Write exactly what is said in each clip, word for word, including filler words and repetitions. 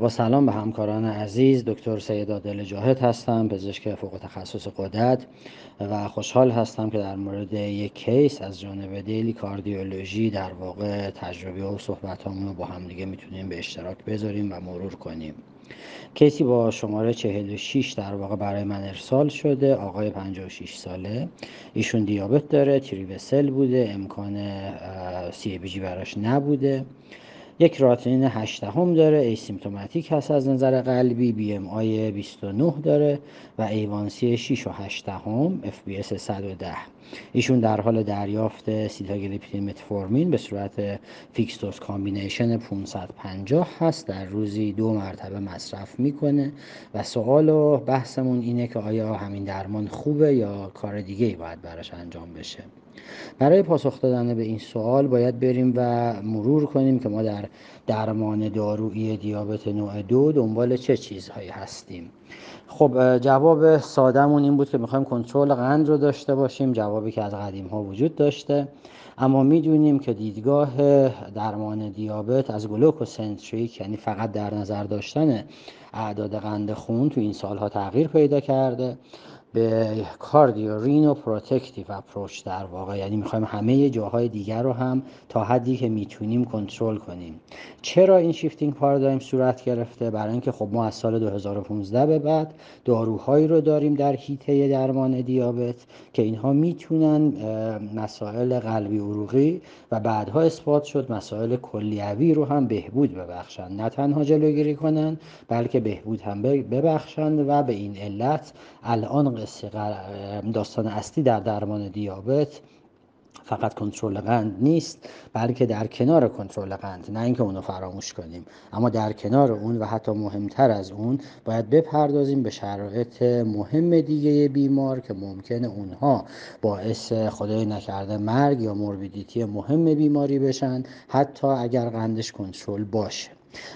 با سلام به همکاران عزیز، دکتر سیدادل جاهد هستم، پزشک فوق تخصص غدد و خوشحال هستم که در مورد یک کیس از جانب دیلی کاردیولوژی در واقع تجربه و صحبتامون رو با هم دیگه میتونیم به اشتراک بذاریم و مرور کنیم. کیسی با شماره چهل و شش در واقع برای من ارسال شده. آقای پنجاه و شش ساله، ایشون دیابت داره، تریوسل بوده، امکان سی بی جی براش نبوده، یک کراتینین هشت هم داره، ایسیمتوماتیک هست از نظر قلبی، بی ام آی بیست و نه داره و ایوانسی شش و هشت هم، اف بی اس صد و ده. ایشون در حال دریافت سیتاگلیپتین متفورمین به صورت فکستوز کامبینیشن پانصد و پنجاه هست، در روزی دو مرتبه مصرف میکنه و سوال و بحثمون اینه که آیا همین درمان خوبه یا کار دیگه ای باید براش انجام بشه؟ برای پاسخ دادن به این سوال باید بریم و مرور کنیم که ما در درمان دارویی دیابت نوع دو دنبال چه چیزهایی هستیم. خب جواب ساده‌مون این بود که میخوایم کنترل قند رو داشته باشیم، جوابی که از قدیم ها وجود داشته، اما میدونیم که دیدگاه درمان دیابت از گلوکوسنتریک، یعنی فقط در نظر داشتن اعداد قند خون، تو این سالها تغییر پیدا کرده به کاردیو رینو پروتکتیو اپروچ در واقع، یعنی میخوایم همه جاهای دیگر رو هم تا حدی که میتونیم کنترل کنیم. چرا این شیفتینگ پارادایم صورت گرفته؟ برای اینکه خب ما از سال دو هزار و پانزده به بعد داروهایی رو داریم در حیطه درمان دیابت که اینها میتونن مسائل قلبی عروقی و بعدها اثبات شد مسائل کلیوی رو هم بهبود ببخشن، نه تنها جلوگیری کنن بلکه بهبود هم ببخشن و به این علت الان داستان اصلی در درمان دیابت فقط کنترل قند نیست، بلکه در کنار کنترل قند، نه اینکه اونو فراموش کنیم، اما در کنار اون و حتی مهمتر از اون باید بپردازیم به شرایط مهم دیگه بیمار که ممکنه اونها باعث خدای نکرده مرگ یا موربیدیتی مهم بیماری بشن، حتی اگر قندش کنترل باشه.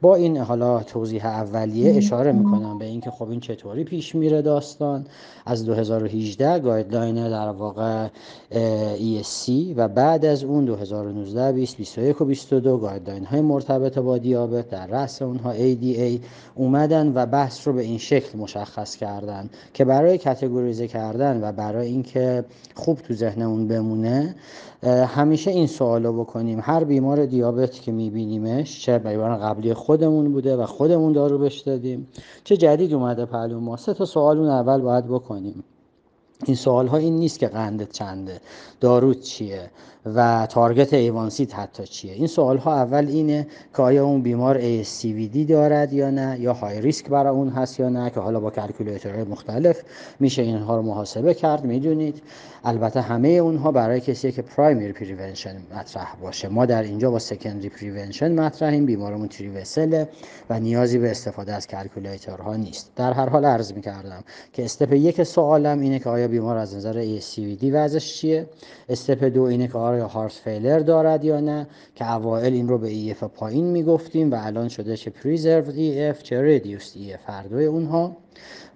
با این حالا توضیح اولیه اشاره میکنم به اینکه خب این چطوری پیش میره داستان. از دو هزار و هجده گایدلاین در واقع ای اس سی و بعد از اون دو هزار و نوزده بیست بیست و یک و بیست و دو گایدلاین های مرتبط با دیابت، در رأس اونها ای دی ای اومدن و بحث رو به این شکل مشخص کردن که برای کاتگوریزه کردن و برای اینکه خوب تو ذهنمون بمونه همیشه این سوالو بکنیم: هر بیمار دیابت که میبینیمش، چه بیمار قبلی خودمون بوده و خودمون دارو بهش دادیم، چه جدید اومده پلو ما، سه تا سوال اون اول باید بکنیم. این سوال ها این نیست که قندت چنده، داروت چیه و تارگت ایوانسیت حتی چیه. این سوال ها اول اینه که آیا اون بیمار ای اس سی وی دی دارد یا نه، یا های ریسک برای اون هست یا نه، که حالا با کلکولیترهای مختلف میشه اینها رو محاسبه کرد. میدونید البته همه اونها برای کسی که پرایمری پریونشن مطرح باشه، ما در اینجا با سکندری پریونشن مطرحیم، بیمارمون تریوسله و نیازی به استفاده از کلکولیترها نیست. در هر حال عرض می‌کردم که استپ یک سوالم اینه که آیا بیمار از نظر ای اس سی وی دی وضعش چیه، استپ دو اینه که یا هارت فیلر دارد یا نه، که اوائل این رو به ای اف پایین میگفتیم و الان شده چه پریزرو ای اف چه ریدیوست ای اف، هر دوی اونها.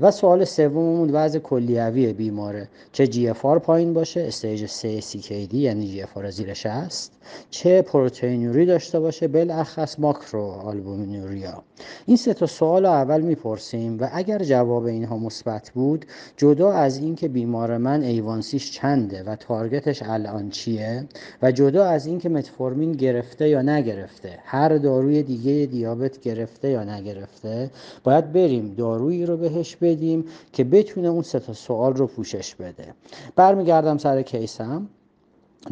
و سوال سوممون وضع کلیوی بیماره، چه جی اف آر پایین باشه، استیج سه سی کی دی یعنی جی اف آر زیر شصت، چه پروتئینوری داشته باشه، بالاخص ماکرو آلبومینوریا. این سه تا سوال اول میپرسیم و اگر جواب اینها مثبت بود، جدا از اینکه بیمار من ایوانسیش چنده و تارگتش الان چیه و جدا از اینکه متفورمین گرفته یا نگرفته، هر داروی دیگه دیابت گرفته یا نگرفته، باید بریم دارویی رو بهش بدیم که بتونه اون سه تا سوال رو پوشش بده. برمیگردم سر کیسم.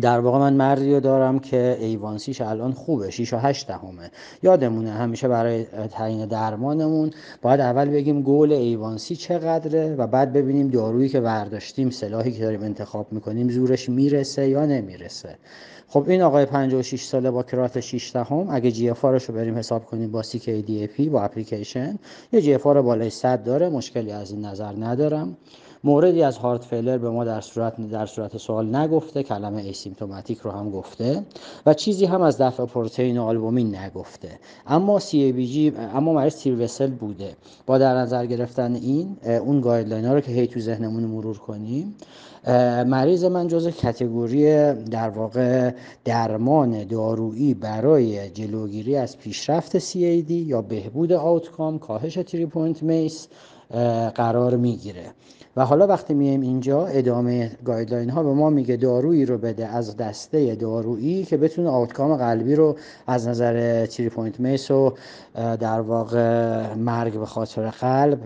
در واقع من مردی رو دارم که ایوانسیش الان خوبه، شش و هشت دهمه. یادمونه همیشه برای تعیین درمانمون باید اول بگیم گول ایوانسی چقدره و بعد ببینیم دارویی که برداشتیم، سلاحی که داریم انتخاب میکنیم، زورش میرسه یا نمیرسه. خب این آقای پنجاه و شش ساله با کرات شش دهم، اگه جی اف آرش رو بریم حساب کنیم با سی کی دی پی با اپلیکیشن، یه جی اف آر بالای صد داره، مشکلی از این نظر ندارم. موردی از هارت فیلر به ما در صورت در صورت سوال نگفته، کلمه ایسیمپتوماتیک رو هم گفته و چیزی هم از دفع پروتئین و آلبومین نگفته. اما سی ای بی جی، اما مریض سیر وسل بوده. با در نظر گرفتن این اون گایدلاین ها رو که هی تو ذهنمون مرور کنیم، مریض من جز کاتگوری در واقع درمان دارویی برای جلوگیری از پیشرفت سی ای دی یا بهبود آوتکام، کاهش تریپوینت میس قرار میگیره. و حالا وقتی میایم اینجا، ادامه گایدلاین ها به ما میگه دارویی رو بده از دسته دارویی که بتونه آوتکام قلبی رو از نظر تریپوینت میس و در واقع مرگ به خاطر قلب،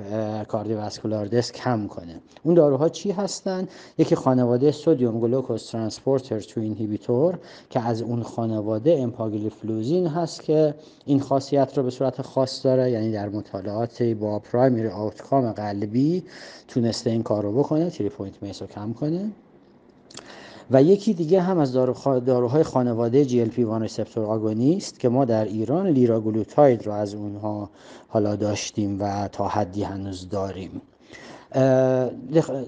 کاردیوواسکولار دس، کم کنه. اون داروها چی هستن؟ یکی خانواده سدیم گلوکوز ترانسپورتر تو اینهیبیتور که از اون خانواده امپاگلیفلوزین هست که این خاصیت رو به صورت خاص داره، یعنی در مطالعات با پرایمری آوتکام قلبی تونسته این کار رو بکنه، تریپوینت میس رو کم کنه. و یکی دیگه هم از داروهای خانواده جی ال پی یک ریسپتور آگونیست که ما در ایران لیراگلوتاید رو از اونها حالا داشتیم و تا حدی هنوز داریم.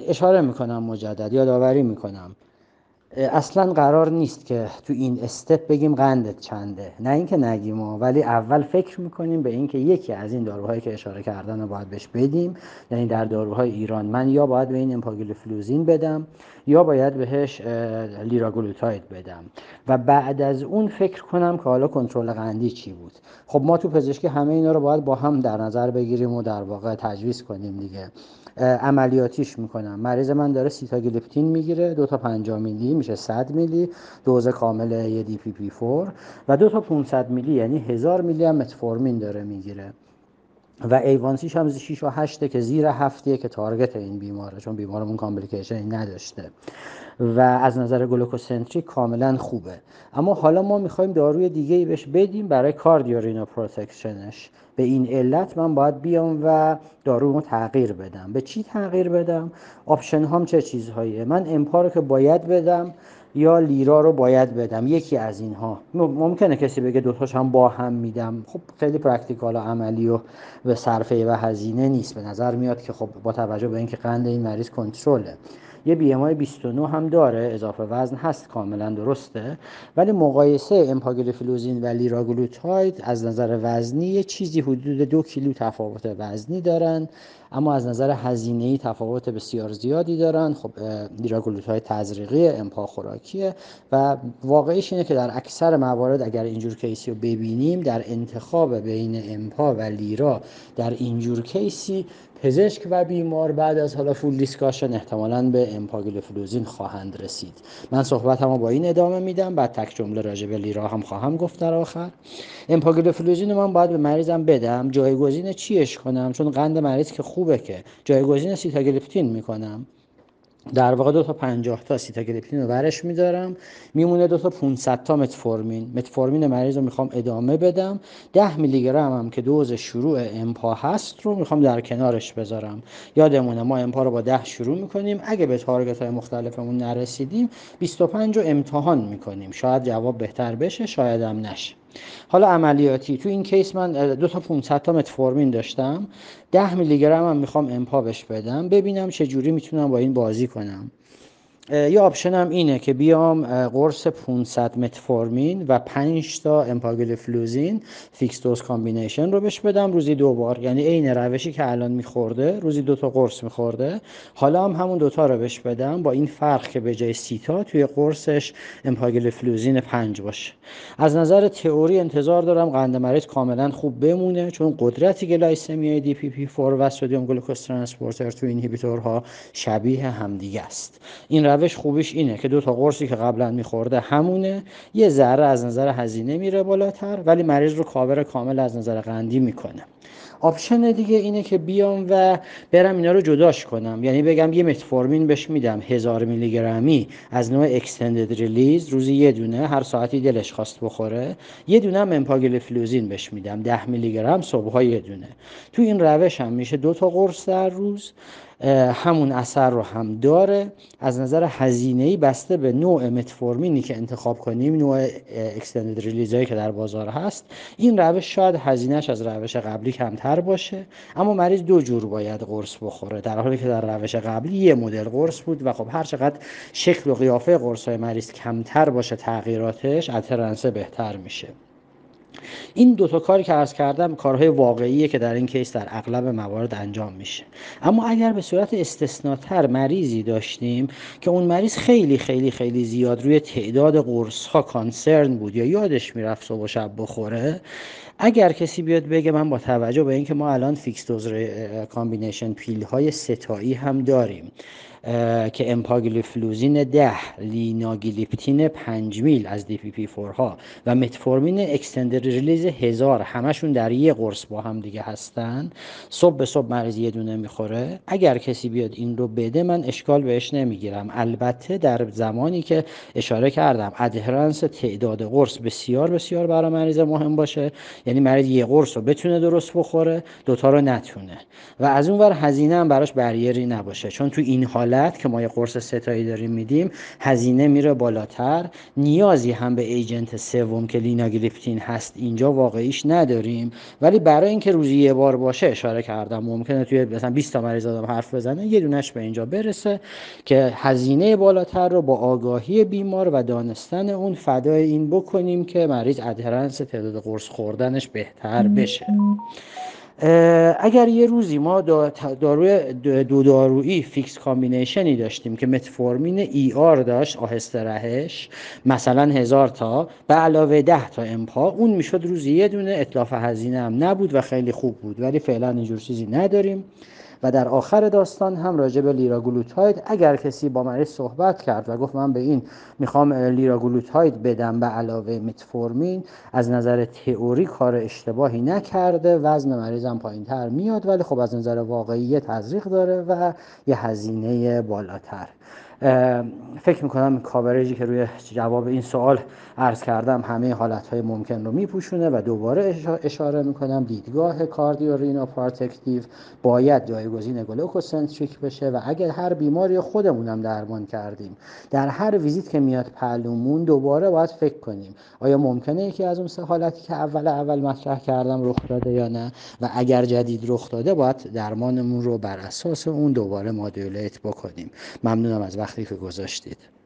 اشاره میکنم مجدد، یادآوری میکنم اصلا قرار نیست که تو این استپ بگیم قندت چنده، نه اینکه نگیم، ولی اول فکر میکنیم به اینکه یکی از این داروهایی که اشاره کردن رو باید بهش بدیم. یعنی در داروهای ایران من یا باید به این امپاگلیفلوزین بدم یا باید بهش لیراگلوتاید بدم و بعد از اون فکر کنم که حالا کنترل قندی چی بود. خب ما تو پزشکی همه اینا رو باید با هم در نظر بگیریم و در واقع تجویز کنیم دیگه. عملیاتیش میکنم. مریض من داره سیتاگلیپتین میگیره، دو تا پنجاه میلی میشه صد میلی، دوز کامل یه دی پی پی چهار و دو تا پانصد میلی یعنی هزار میلی هم متفورمین داره میگیره و ایوانسیش هم شش و هشت که زیر هفت که تارگت این بیماره، چون بیمارمون کامپلیکیشن نداشته و از نظر گلوکوسنتریک کاملا خوبه. اما حالا ما میخوایم داروی دیگه‌ای بهش بدیم برای کاردیورینو پروتکشنش. به این علت من باید بیام و دارومو تغییر بدم. به چی تغییر بدم؟ آپشن هام چه چیزهاییه؟ من امپا رو که باید بدم یا لیرا رو باید بدم، یکی از اینها. ممکنه کسی بگه دوتاش هم با هم میدم. خب خیلی پرکتیکال و عملی و به صرفه و هزینه نیست. به نظر میاد که خب با توجه به اینکه قند این مریض کنترله، یه بی ام آی بیست و نه هم داره، اضافه وزن هست، کاملا درسته، ولی مقایسه امپاگلیفلوزین و لیراگلوتاید از نظر وزنی یه چیزی حدود دو کیلو تفاوت وزنی دارن، اما از نظر هزینه‌ای تفاوت بسیار زیادی دارن. خب لیراگلوتاید تزریقی، امپا خوراکیه و واقعیش اینه که در اکثر موارد اگر اینجور کیسی رو ببینیم، در انتخاب بین امپا و لیرا در اینجور کیسی پزشک و بیمار بعد از حالا فول دیسکاشن احتمالاً به امپاگلیفلوزین خواهند رسید. من صحبتمو با این ادامه میدم، بعد تک جمله راجع به لیرا هم خواهم گفت در آخر. امپاگلیفلوزین رو من باید به مریضم بدم، جایگزین چیش کنم؟ چون قند مریض که خوبه، که جایگزین سیتاگلیپتین میکنم. در واقع دو تا پنجاه تا سیتاگلیپتین رو برش میدارم، میمونه دو تا پانصد تا متفورمین. متفورمین مریض رو میخوام ادامه بدم، ده میلی گرم هم که دوز شروع امپا هست رو میخوام در کنارش بذارم. یادمونه ما امپا رو با ده شروع میکنیم، اگه به تارگت های مختلفمون نرسیدیم بیست و پنج رو امتحان میکنیم، شاید جواب بهتر بشه، شاید هم نشه. حالا عملیاتی تو این کیس من دو تا پانصد تا متفورمین داشتم، ده میلی گرم هم میخوام امپا بهش بدم، ببینم چه جوری میتونم با این بازی کنم. یه آپشن هم اینه که بیام قرص پانصد متفورمین و پنج تا امپاگلیفلوزین فکستوز کامبینیشن رو بهش بدم روزی دو بار، یعنی عین روشی که الان میخورده، روزی دو تا قرص میخورده، حالا هم همون دو تا رو بهش بدم، با این فرق که به جای سیتا توی قرصش امپاگلیفلوزین پنج باشه. از نظر تئوری انتظار دارم قند مریض کاملا خوب بمونه، چون قدرت گلایسمی دی پی پی چهار و سدیم گلوکوز ترانسپورتر تو اینهیبیتورها شبیه همدیگه است. این روش خوبیش اینه که دو تا قرصی که قبلا میخورده همونه، یه ذره از نظر هزینه میره بالاتر ولی مریض رو کاور کامل از نظر قندی میکنه. آپشن دیگه اینه که بیام و برم اینا رو جداش کنم، یعنی بگم یه متفورمین بهش میدم هزار میلی گرمی از نوع اکستندد ریلیز، روزی یه دونه، هر ساعتی دلش خواست بخوره، یه دونه هم امپاگلیفلوزین بهش میدم ده میلی گرم صبح‌ها یه دونه. تو این روش هم میشه دو تا قرص در روز همون اثر رو هم داره. از نظر هزینه‌ای بسته به نوع متفورمینی که انتخاب کنیم، نوع اکستندد ریلیزایی که در بازار هست، این روش شاید هزینه‌اش از روش قبلی کمتر باشه، اما مریض دو جور باید قرص بخوره، در حالی که در روش قبلی یه مدل قرص بود و خب هر چقدر شکل و قیافه قرص‌های مریض کمتر باشه تغییراتش، اترنسه بهتر میشه. این دو تا کاری که عرض کردم کارهای واقعیه که در این کیس در اغلب موارد انجام میشه. اما اگر به صورت استثناتر مریضی داشتیم که اون مریض خیلی خیلی خیلی زیاد روی تعداد قرص ها کانسرن بود یا یادش میرفت صبح و شب بخوره، اگر کسی بیاد بگه من با توجه به اینکه ما الان فیکستوز کامبینیشن پیل های ستایی هم داریم که امپاگلیفلوزین ده، لیناگلیپتین پنج میل از دی پی پی چهار ها و متفورمین اکستندد ریلیز هزار همشون در یه قرص با هم دیگه هستن، صبح به صبح مریض یه دونه میخوره، اگر کسی بیاد این رو بده من اشکال بهش نمیگیرم، البته در زمانی که اشاره کردم ادهرنس تعداد قرص بسیار بسیار برای مریض مهم باشه، یعنی مریض یه قرص رو بتونه درست بخوره، دوتا رو نتونه و از اون ور هزینه هم براش بریری نباشه، چون تو این حالت که ما یه قرص ستایی داریم میدیم هزینه میره بالاتر، نیازی هم به ایجنت سوم که لیناگلیپتین هست اینجا واقعیش نداریم، ولی برای اینکه روزی یه بار باشه اشاره کردم ممکنه توی مثلا بیست تا مریض آدم حرف بزنه یه دونش به اینجا برسه که هزینه بالاتر رو با آگاهی بیمار و دانستن اون فدای این بکنیم که مریض ادهرنس تعداد قرص خورده دانش بهتر بشه. اگر یه روزی ما داروی دو دارویی فیکس کامبینیشنی داشتیم که متفورمین ای آر داشت آهسته رهش مثلا هزار تا به علاوه ده تا امپا، اون میشد روزی یه دونه، اتلاف هزینه هم نبود و خیلی خوب بود، ولی فعلا اینجور چیزی نداریم. و در آخر داستان هم راجع به لیراگلوتاید، اگر کسی با مریض صحبت کرد و گفت من به این میخوام لیراگلوتاید بدم به علاوه متفورمین، از نظر تئوری کار اشتباهی نکرده، وزن مریضم پایینتر میاد، ولی خب از نظر واقعی تزریق داره و یه هزینه بالاتر. فکر میکنم کاوریجی که روی جواب این سوال عرض کردم همه حالتهای ممکن رو میپوشونه و دوباره اشاره میکنم دیدگاه کاردیو رینا پروتکتیو باید جایگزین گلوکوسنتریک بشه و اگر هر بیماری خودمونم درمان کردیم در هر ویزیت که میاد پلومون دوباره باید فکر کنیم آیا ممکنه یکی از اون سه حالتی که اول اول مطرح کردم رخ داده یا نه، و اگر جدید رخ داده باید درمانمون رو بر اساس اون دوباره مدیولیت بکنیم. ممنونم از وقتی که گذاشتید.